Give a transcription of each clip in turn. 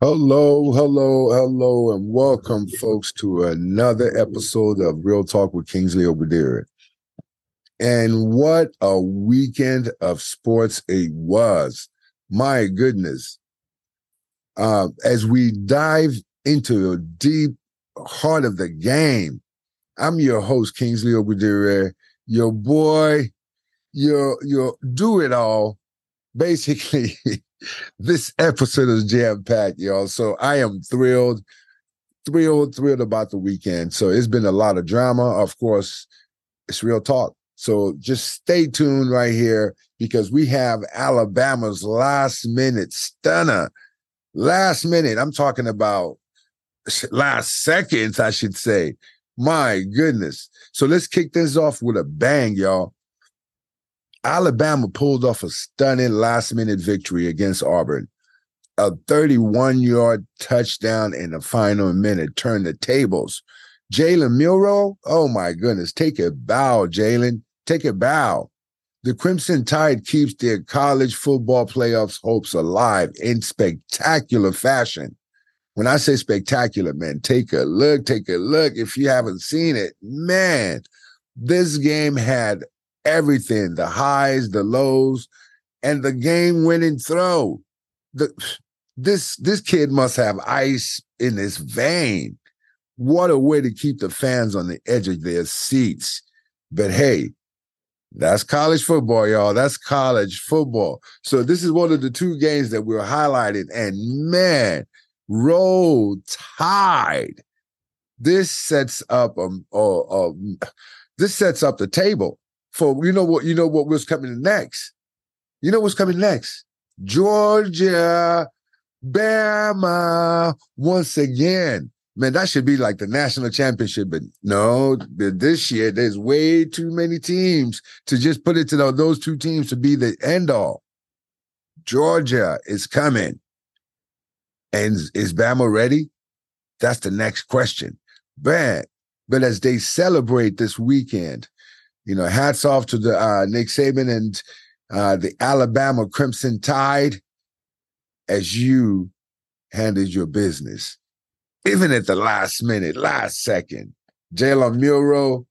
Hello, hello, hello, and welcome, folks, to another episode of Real Talk with Kingsley Ogwudire. And what a weekend of sports it was. My goodness. As we dive into the deep heart of the game, I'm your host, Kingsley Ogwudire, your boy, your do-it-all, basically. This episode is jam-packed, y'all. So I am thrilled about the weekend. So it's been a lot of drama. Of course, it's real talk. So just stay tuned right here because we have Alabama's last-minute stunner. Last minute. I'm talking about last seconds, I should say. My goodness. So let's kick this off with a bang, y'all. Alabama pulled off a stunning last-minute victory against Auburn. A 31-yard touchdown in the final minute turned the tables. Jalen Milroe, oh my goodness, take a bow, Jalen. Take a bow. The Crimson Tide keeps their college football playoffs hopes alive in spectacular fashion. When I say spectacular, man, take a look. If you haven't seen it, man, this game had everything, the highs, the lows, and the game-winning throw. This kid must have ice in his vein. What a way to keep the fans on the edge of their seats. But hey, that's college football, y'all. That's college football. So this is one of the two games that we're highlighting. And man, Roll Tide. This sets up the table. For you know what was coming next. You know what's coming next? Georgia, Bama, once again. Man, that should be like the national championship, but no, this year there's way too many teams to just put it to those two teams to be the end all. Georgia is coming. And is Bama ready? That's the next question. But as they celebrate this weekend, you know, hats off to the Nick Saban and the Alabama Crimson Tide as you handled your business. Even at the last minute, last second, Jalen Milroe,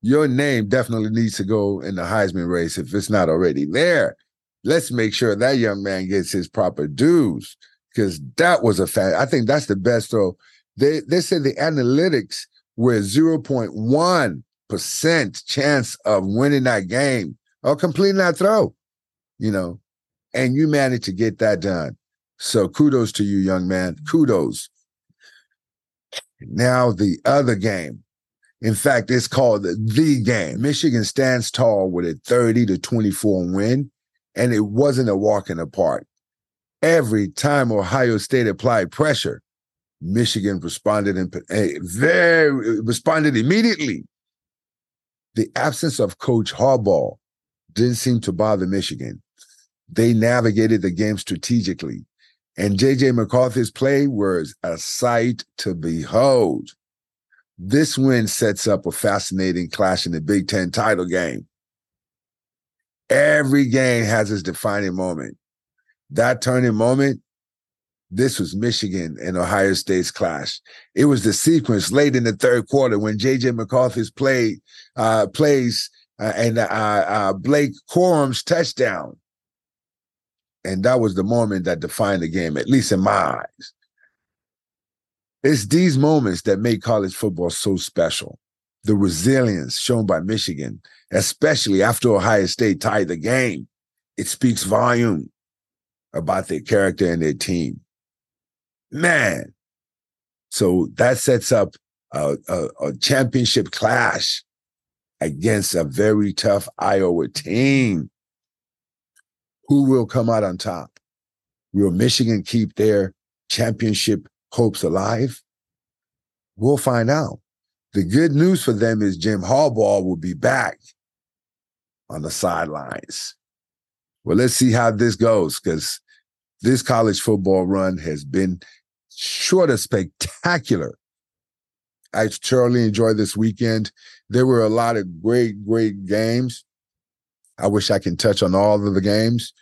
your name definitely needs to go in the Heisman race if it's not already there. Let's make sure that young man gets his proper dues because that was a fact. I think that's the best throw. They said the analytics were 0.1% chance of winning that game or completing that throw, you know, and you managed to get that done. So kudos to you, young man. Kudos. Now the other game. In fact, it's called the game. Michigan stands tall with a 30-24 win, and it wasn't a walk in the park. Every time Ohio State applied pressure, Michigan responded immediately. The absence of Coach Harbaugh didn't seem to bother Michigan. They navigated the game strategically, and J.J. McCarthy's play was a sight to behold. This win sets up a fascinating clash in the Big Ten title game. Every game has its defining moment. That turning moment, this was Michigan and Ohio State's clash. It was the sequence late in the third quarter when J.J. McCarthy's plays and Blake Corum's touchdown. And that was the moment that defined the game, at least in my eyes. It's these moments that make college football so special. The resilience shown by Michigan, especially after Ohio State tied the game, it speaks volume about their character and their team. Man, so that sets up a championship clash against a very tough Iowa team. Who will come out on top? Will Michigan keep their championship hopes alive? We'll find out. The good news for them is Jim Harbaugh will be back on the sidelines. Well, let's see how this goes because this college football run has been short of spectacular. I thoroughly enjoyed this weekend. There were a lot of great, great games. I wish I can touch on all of the games,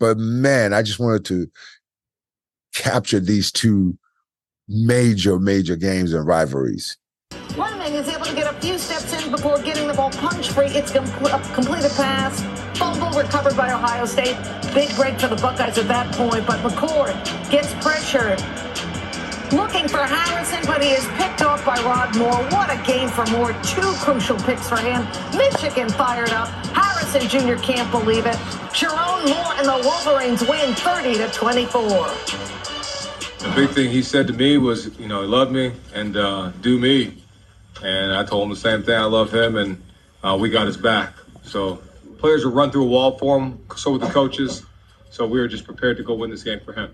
but man, I just wanted to captured these two major, major games and rivalries. One man is able to get a few steps in before getting the ball punch-free. It's a completed pass. Fumble recovered by Ohio State. Big break for the Buckeyes at that point, but McCord gets pressure. Looking for Harrison, but he is picked off by Rod Moore. What a game for Moore. Two crucial picks for him. Michigan fired up. Harrison Jr. can't believe it. Jerome Moore and the Wolverines win 30-24. The big thing he said to me was, you know, he loved me and do me. And I told him the same thing. I love him, and we got his back. So players will run through a wall for him, so with the coaches. So we were just prepared to go win this game for him.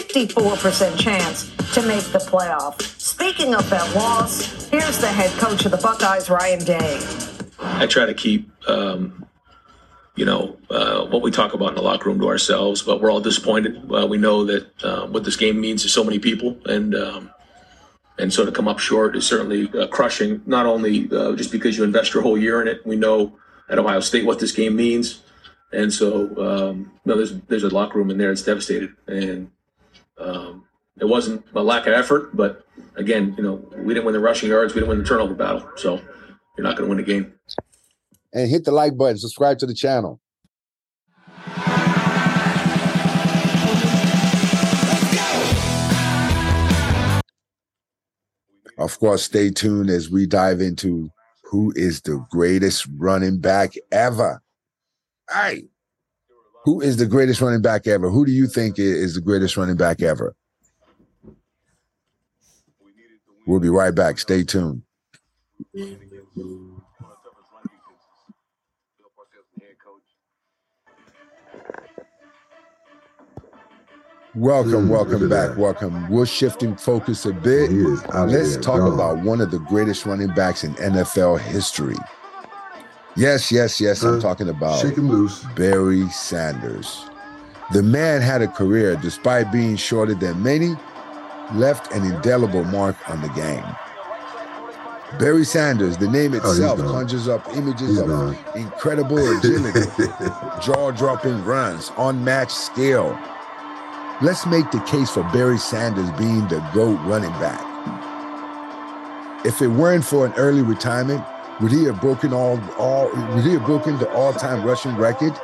54% chance to make the playoff. Speaking of that loss, here's the head coach of the Buckeyes, Ryan Day. I try to keep, what we talk about in the locker room to ourselves, but we're all disappointed. We know that what this game means to so many people, and so to come up short is certainly crushing, not only just because you invest your whole year in it. We know at Ohio State what this game means, and so there's a locker room in there that's devastated, and it wasn't a lack of effort, but again, you know, we didn't win the rushing yards, we didn't win the turnover battle, so you're not going to win the game. And hit the like button, subscribe to the channel. Of course, stay tuned as we dive into who is the greatest running back ever. All right. Who is the greatest running back ever? Who do you think is the greatest running back ever? We'll be right back. Stay tuned. Welcome back. Welcome. We're shifting focus a bit. Let's talk about one of the greatest running backs in NFL history. Yes. I'm talking about Barry Sanders. The man had a career, despite being shorter than many, left an indelible mark on the game. Barry Sanders, the name itself, conjures up images incredible agility, jaw-dropping runs, unmatched skill. Let's make the case for Barry Sanders being the GOAT running back. If it weren't for an early retirement, would he have broken the all-time rushing record?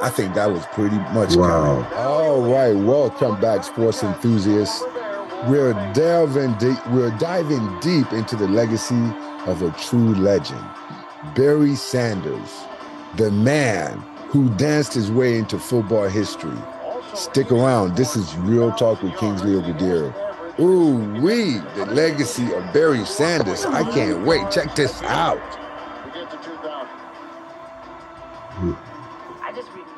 I think that was pretty much common. All right, welcome back, sports enthusiasts. We're diving deep into the legacy of a true legend, Barry Sanders, the man who danced his way into football history. Stick around. This is Real Talk with Kingsley Ogwudire. Ooh-wee, the legacy of Barry Sanders. I can't wait. Check this out.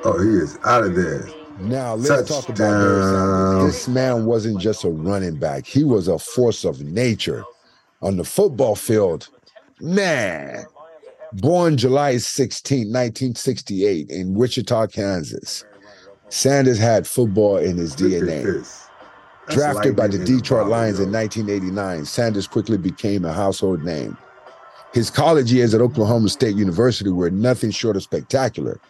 Oh, he is out of there. Now, let's talk about Barry Sanders. This man wasn't just a running back. He was a force of nature on the football field. Man. Born July 16, 1968 in Wichita, Kansas, Sanders had football in his DNA. Drafted by the Detroit Lions in 1989, Sanders quickly became a household name. His college years at Oklahoma State University were nothing short of spectacular,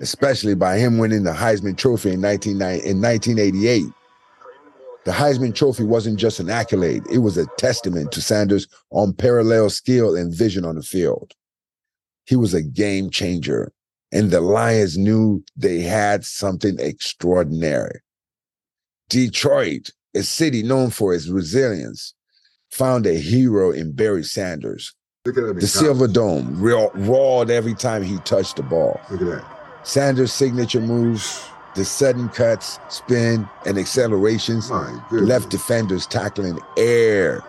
especially by him winning the Heisman Trophy in 1988. The Heisman Trophy wasn't just an accolade. It was a testament to Sanders' unparalleled skill and vision on the field. He was a game changer, and the Lions knew they had something extraordinary. Detroit, a city known for its resilience, found a hero in Barry Sanders. The Silver Dome roared every time he touched the ball. Look at that. Sanders' signature moves, the sudden cuts, spin, and accelerations left defenders tackling air.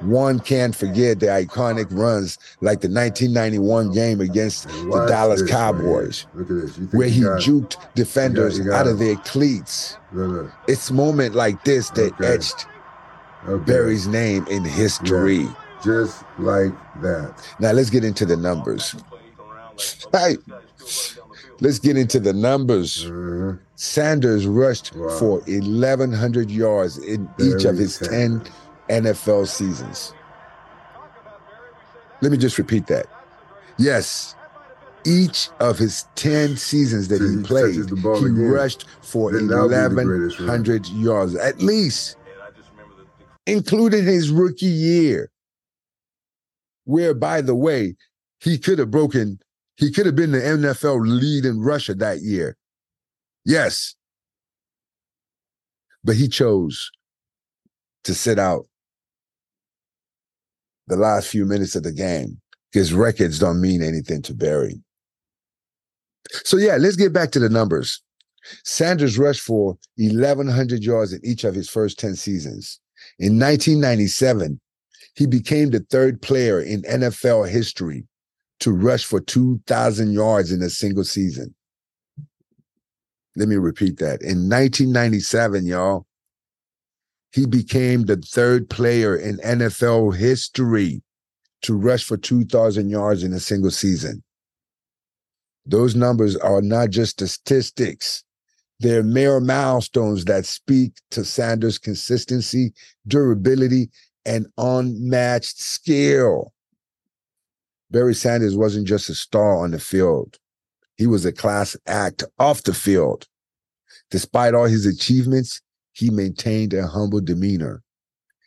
One can't forget the iconic runs like the 1991 game against the Dallas Cowboys, where he juked defenders out of their cleats. No. It's moment like this that etched Barry's name in history. Yeah. Just like that. Now let's get into the numbers. Right. Let's get into the numbers. Mm-hmm. Sanders rushed for 1,100 yards in each of his 10 NFL seasons. Let me just repeat that. Yes, Each of his 10 seasons that he played, he rushed for 1,100 yards, at least, including his rookie year, where, by the way, he could have been the NFL lead in rusher that year. Yes. But he chose to sit out the last few minutes of the game. His records don't mean anything to Barry. So, yeah, let's get back to the numbers. Sanders rushed for 1,100 yards in each of his first 10 seasons. In 1997, he became the third player in NFL history to rush for 2,000 yards in a single season. Let me repeat that. In 1997, y'all, he became the third player in NFL history to rush for 2,000 yards in a single season. Those numbers are not just statistics. They're mere milestones that speak to Sanders' consistency, durability, and unmatched skill. Barry Sanders wasn't just a star on the field. He was a class act off the field. Despite all his achievements, he maintained a humble demeanor.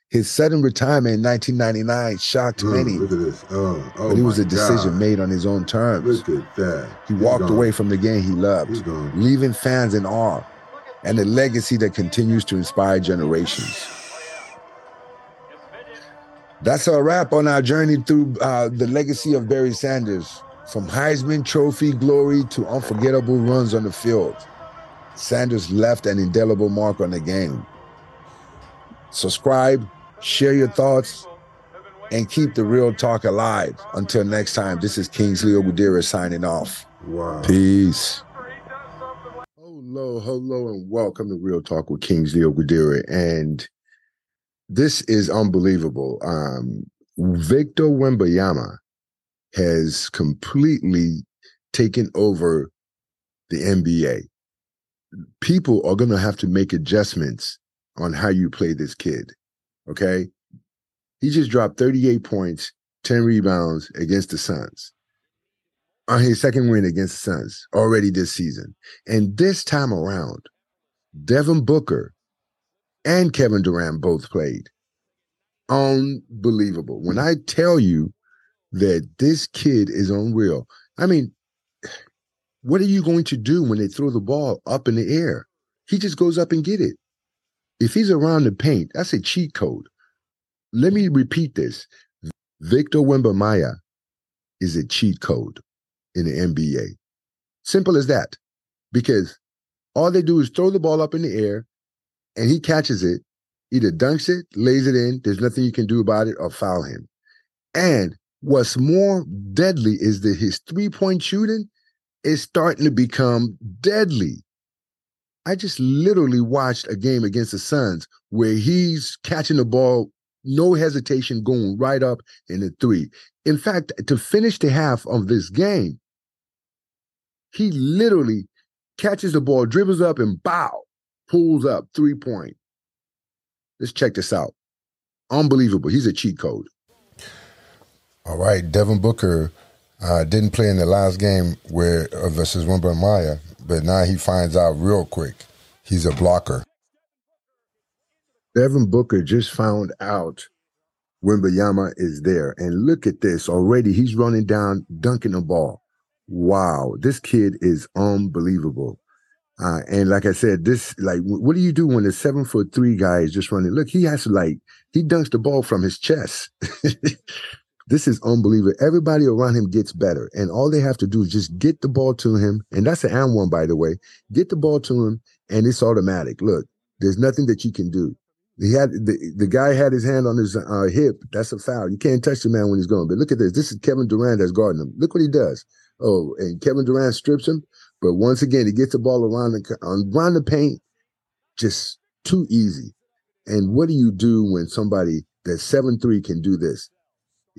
His sudden retirement in 1999 shocked many. Look at this. But it was a decision made on his own terms. Look at that. He walked away from the game he loved, leaving fans in awe, and a legacy that continues to inspire generations. That's a wrap on our journey through the legacy of Barry Sanders. From Heisman Trophy glory to unforgettable runs on the field, Sanders left an indelible mark on the game. Subscribe, share your thoughts, and keep the real talk alive. Until next time, this is Kingsley Ogwudire signing off. Wow. Peace. Hello, and welcome to Real Talk with Kingsley Ogwudire. And this is unbelievable. Victor Wembanyama has completely taken over the NBA. People are going to have to make adjustments on how you play this kid, okay? He just dropped 38 points, 10 rebounds against the Suns on his second win against the Suns already this season. And this time around, Devin Booker and Kevin Durant both played. Unbelievable. When I tell you that this kid is unreal, I mean, what are you going to do when they throw the ball up in the air? He just goes up and get it. If he's around the paint, that's a cheat code. Let me repeat this. Victor Wembanyama is a cheat code in the NBA. Simple as that. Because all they do is throw the ball up in the air, and he catches it, either dunks it, lays it in, there's nothing you can do about it, or foul him. And what's more deadly is that his three-point shooting is starting to become deadly. I just literally watched a game against the Suns where he's catching the ball, no hesitation, going right up in the three. In fact, to finish the half of this game, he literally catches the ball, dribbles up, and bow, pulls up, three-point. Let's check this out. Unbelievable. He's a cheat code. All right, Devin Booker didn't play in the last game where versus Wembanyama. But now he finds out real quick. He's a blocker. Devin Booker just found out Wembanyama is there. And look at this. Already he's running down, dunking the ball. Wow. This kid is unbelievable. And like I said, what do you do when a 7'3" guy is just running? Look, he dunks the ball from his chest. This is unbelievable. Everybody around him gets better, and all they have to do is just get the ball to him, and that's an and one, by the way. Get the ball to him, and it's automatic. Look, there's nothing that you can do. He had the guy had his hand on his hip. That's a foul. You can't touch the man when he's going. But look at this. This is Kevin Durant that's guarding him. Look what he does. Oh, and Kevin Durant strips him, but once again, he gets the ball around the paint. Just too easy. And what do you do when somebody that's 7'3" can do this?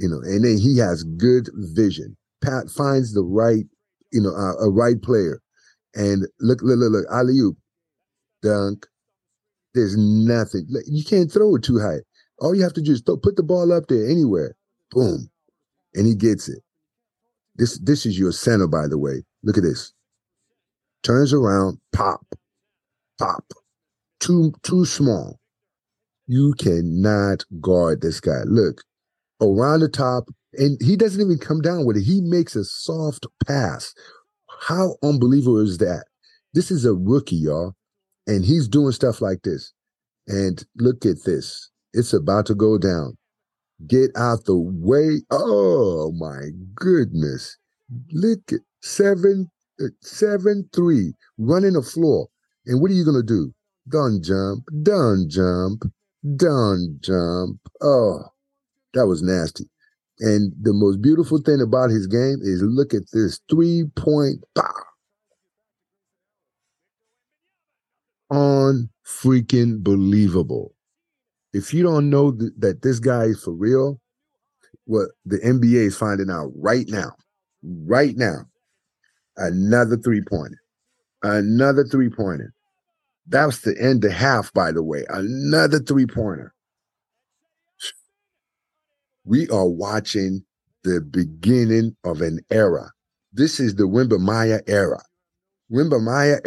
You know, and then he has good vision. Pat finds the right, a right player. And look, alley-oop, dunk. There's nothing. You can't throw it too high. All you have to do is put the ball up there anywhere. Boom. And he gets it. This is your center, by the way. Look at this. Turns around, pop. Too small. You cannot guard this guy. Look, around the top, and he doesn't even come down with it. He makes a soft pass. How unbelievable is that? This is a rookie, y'all, and he's doing stuff like this. And look at this. It's about to go down. Get out the way. Oh, my goodness. Look at 7-3, running the floor. And what are you going to do? Don't jump. Oh, that was nasty. And the most beautiful thing about his game is look at this 3-point pow. Freaking believable. If you don't know that this guy is for real, well, the NBA is finding out right now. Another three-pointer. That's the end of half, by the way. Another three-pointer. We are watching the beginning of an era. This is the Wembanyama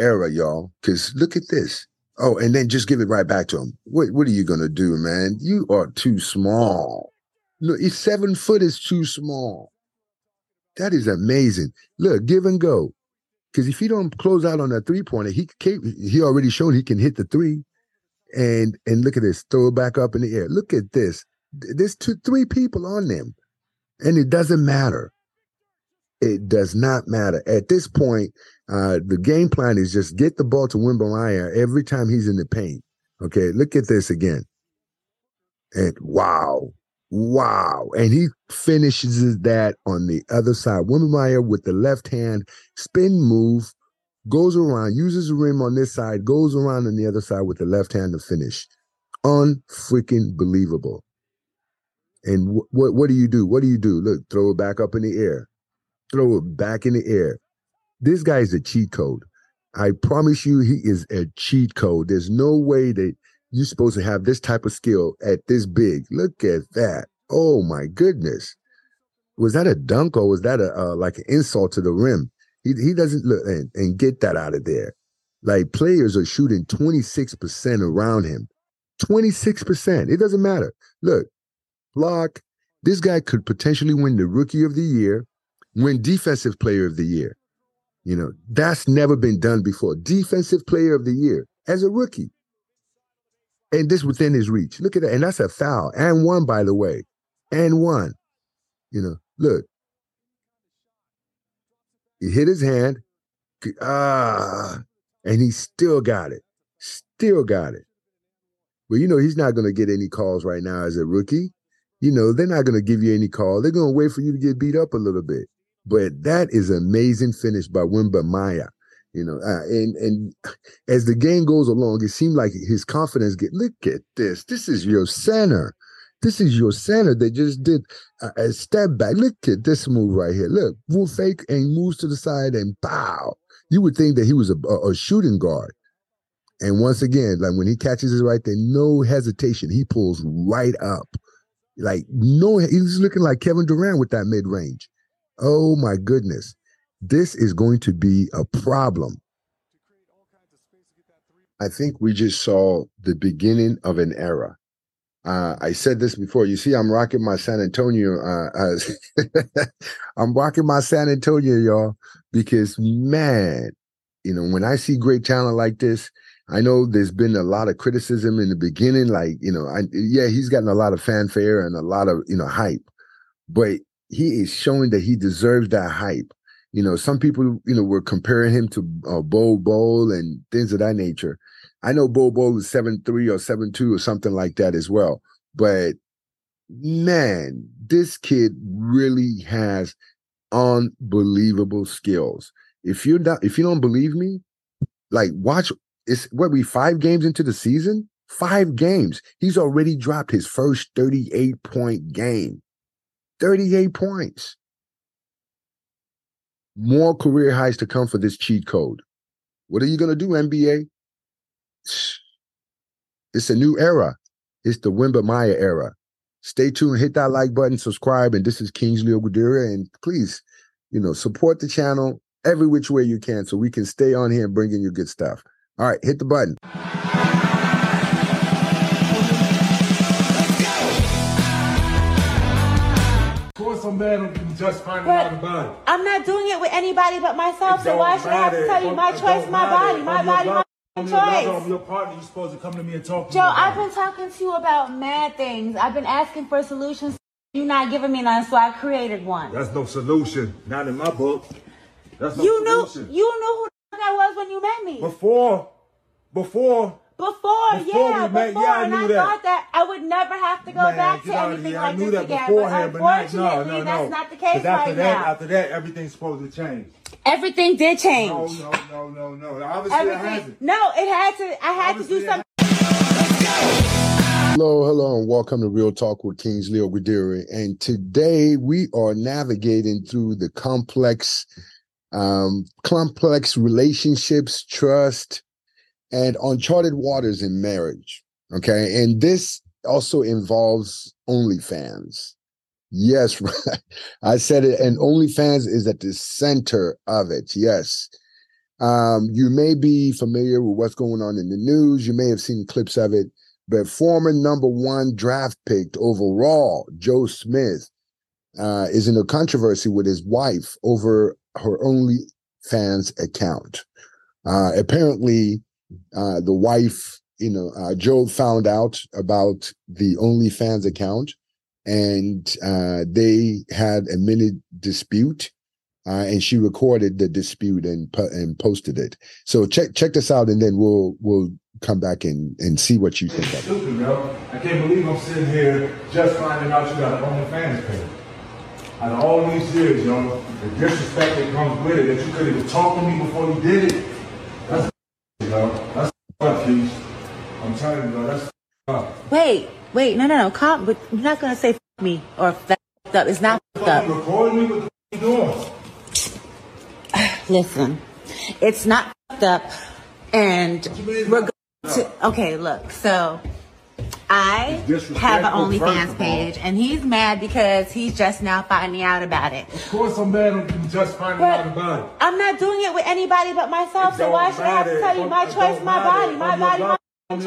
era, y'all, because look at this. Oh, and then just give it right back to him. What are you going to do, man? You are too small. Look, it's 7 foot is too small. That is amazing. Look, give and go. Because if he don't close out on that three-pointer, he already shown he can hit the three. And look at this. Throw it back up in the air. Look at this. There's 2-3 people on them. And it doesn't matter. It does not matter. At this point, the game plan is just get the ball to Wembanyama every time he's in the paint. Okay, look at this again. And wow. And he finishes that on the other side. Wembanyama with the left hand, spin move, goes around, uses the rim on this side, goes around on the other side with the left hand to finish. Unfreaking believable. And what do you do? Look, throw it back up in the air. This guy is a cheat code. I promise you, he is a cheat code. There's no way that you're supposed to have this type of skill at this big. Look at that. Oh, my goodness. Was that a dunk or was that like an insult to the rim? He doesn't look and get that out of there. Like, players are shooting 26% around him. 26%. It doesn't matter. Look, block. This guy could potentially win the Rookie of the Year, win Defensive Player of the Year. You know, that's never been done before. Defensive Player of the Year as a rookie. And this within his reach. Look at that. And that's a foul. And one, by the way. You know, look. He hit his hand. And he still got it. Well, you know, he's not going to get any calls right now as a rookie. You know, they're not going to give you any call. They're going to wait for you to get beat up a little bit. But that is amazing finish by Wembanyama, you know. And as the game goes along, it seemed like his confidence look at this. This is your center. They just did a step back. Look at this move right here. Look, full fake and moves to the side and pow. You would think that he was a shooting guard. And once again, like when he catches it right there, no hesitation. He pulls right up. Like, no, he's looking like Kevin Durant with that mid-range. Oh, my goodness. This is going to be a problem. I think we just saw the beginning of an era. I said this before. You see, I'm rocking my San Antonio. I'm rocking my San Antonio, y'all, because, man, you know, when I see great talent like this, I know there's been a lot of criticism in the beginning. Like, you know, he's gotten a lot of fanfare and a lot of, you know, hype. But he is showing that he deserves that hype. You know, some people, you know, were comparing him to Bol Bol and things of that nature. I know Bol Bol was 7'3 or 7'2 or something like that as well. But, man, this kid really has unbelievable skills. If you don't believe me, like, watch. It's what we 5 games into the season? 5 games. He's already dropped his first 38-point game. 38 points. More career highs to come for this cheat code. What are you going to do, NBA? It's a new era. It's the Wembanyama era. Stay tuned. Hit that like button, subscribe. And this is Kingsley Ogwudire. And please you know, support the channel every which way you can so we can stay on here and bringing you good stuff. All right, hit the button. I'm mad at just finding out about it. I'm not doing it with anybody but myself, so why should I have to tell you my choice, my body, my choice? I'm your partner. You're supposed to come to me and talk to me. Joe, I've been talking to you about mad things. I've been asking for solutions. You're not giving me none, so I created one. That's no solution. Not in my book. That's no solution. You knew who the fuck I was when you met me. Before, I thought that I would never have to go back to anything like this again. Unfortunately, that's not the case right now. After that, everything's supposed to change. Everything did change. No. Obviously, it hasn't. No, it had to. I had to do something. Hello, and welcome to Real Talk with Kingsley Ogwudire. And today, we are navigating through the complex relationships, trust, and uncharted waters in marriage, okay? And this also involves OnlyFans. Yes, right. I said it, and OnlyFans is at the center of it, yes. You may be familiar with what's going on in the news. You may have seen clips of it, but former #1 draft pick overall, Joe Smith, is in a controversy with his wife over her OnlyFans account. Apparently, the wife, Joe found out about the OnlyFans account, and they had a minute dispute, and she recorded the dispute and posted it. So check this out, and then we'll come back and see what you think of it. Stupid, bro. I can't believe I'm sitting here just finding out you got an OnlyFans page. Out of all these years, yo, the disrespect that comes with it, that you couldn't even talk to me before you did it. That's up, please. I'm telling you, bro, that's up. Wait, no, calm, but you're not gonna say fuck me or f up. It's not f up. You recording me? What the f you doing? Listen, it's not f up, and we're going to. Okay, look, so I have an OnlyFans page, and he's mad because he's just now finding out about it. Of course I'm mad I'm just finding out about it. I'm not doing it with anybody but myself, so why should I have to tell you my choice, my body, my body, my choice?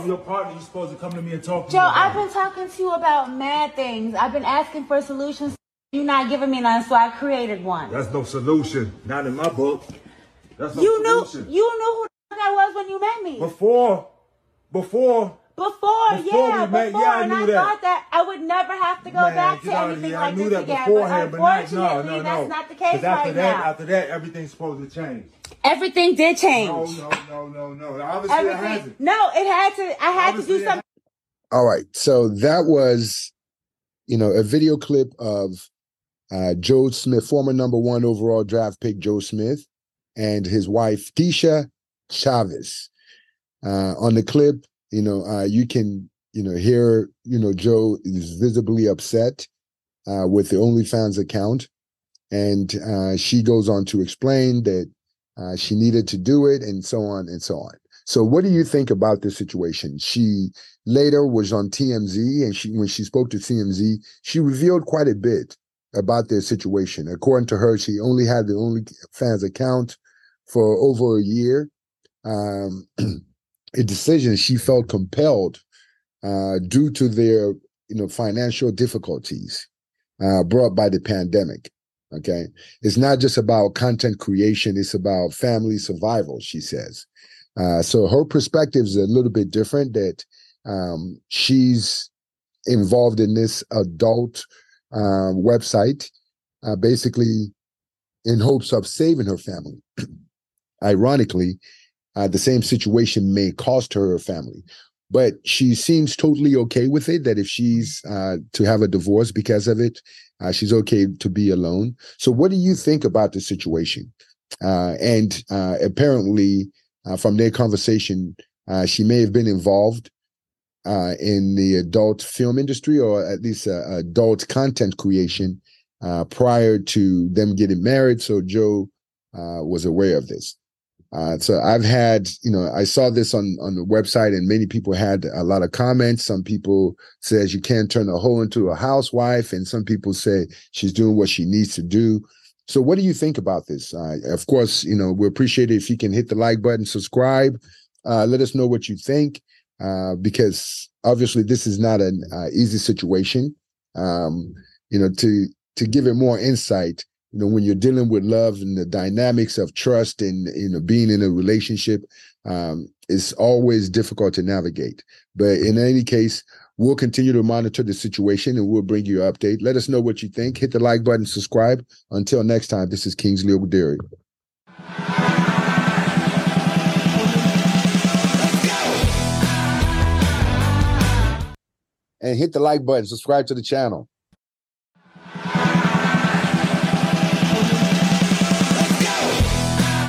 I'm your partner. You're supposed to come to me and talk to me. Joe, I've been talking to you about mad things. I've been asking for solutions. You're not giving me none, so I created one. That's no solution. Not in my book. That's no solution. You knew who the fuck I was when you met me. Before, I thought that I would never have to go back to anything like this again. Unfortunately, that's not the case right now. After that, everything's supposed to change. Everything did change. No. Obviously, it hasn't. No, it had to. I had to do something. All right. So that was, a video clip of Joe Smith, former #1 overall draft pick Joe Smith, and his wife Tisha Chavez. On the clip, you can, hear, Joe is visibly upset with the OnlyFans account. And she goes on to explain that she needed to do it and so on and so on. So what do you think about this situation? She later was on TMZ, and when she spoke to TMZ, she revealed quite a bit about their situation. According to her, she only had the OnlyFans account for over a year. A decision she felt compelled due to their financial difficulties brought by the pandemic. Okay, it's not just about content creation, it's about family survival, she says. So her perspective is a little bit different, that she's involved in this adult website basically in hopes of saving her family. Ironically, the same situation may cost her family, but she seems totally okay with it, that if she's to have a divorce because of it, she's okay to be alone. So what do you think about the situation? And apparently, from their conversation, she may have been involved in the adult film industry, or at least adult content creation prior to them getting married. So Joe was aware of this. So I've had, I saw this on the website, and many people had a lot of comments. Some people says you can't turn a hoe into a housewife, and some people say she's doing what she needs to do. So what do you think about this? Of course, you know, we appreciate it if you can hit the like button, subscribe, let us know what you think, because obviously this is not an easy situation. You know, to give it more insight, you know, when you're dealing with love and the dynamics of trust and, you know, being in a relationship, it's always difficult to navigate. But in any case, we'll continue to monitor the situation and we'll bring you an update. Let us know what you think. Hit the like button, subscribe. Until next time, this is Kingsley Ogwudire. And hit the like button, subscribe to the channel.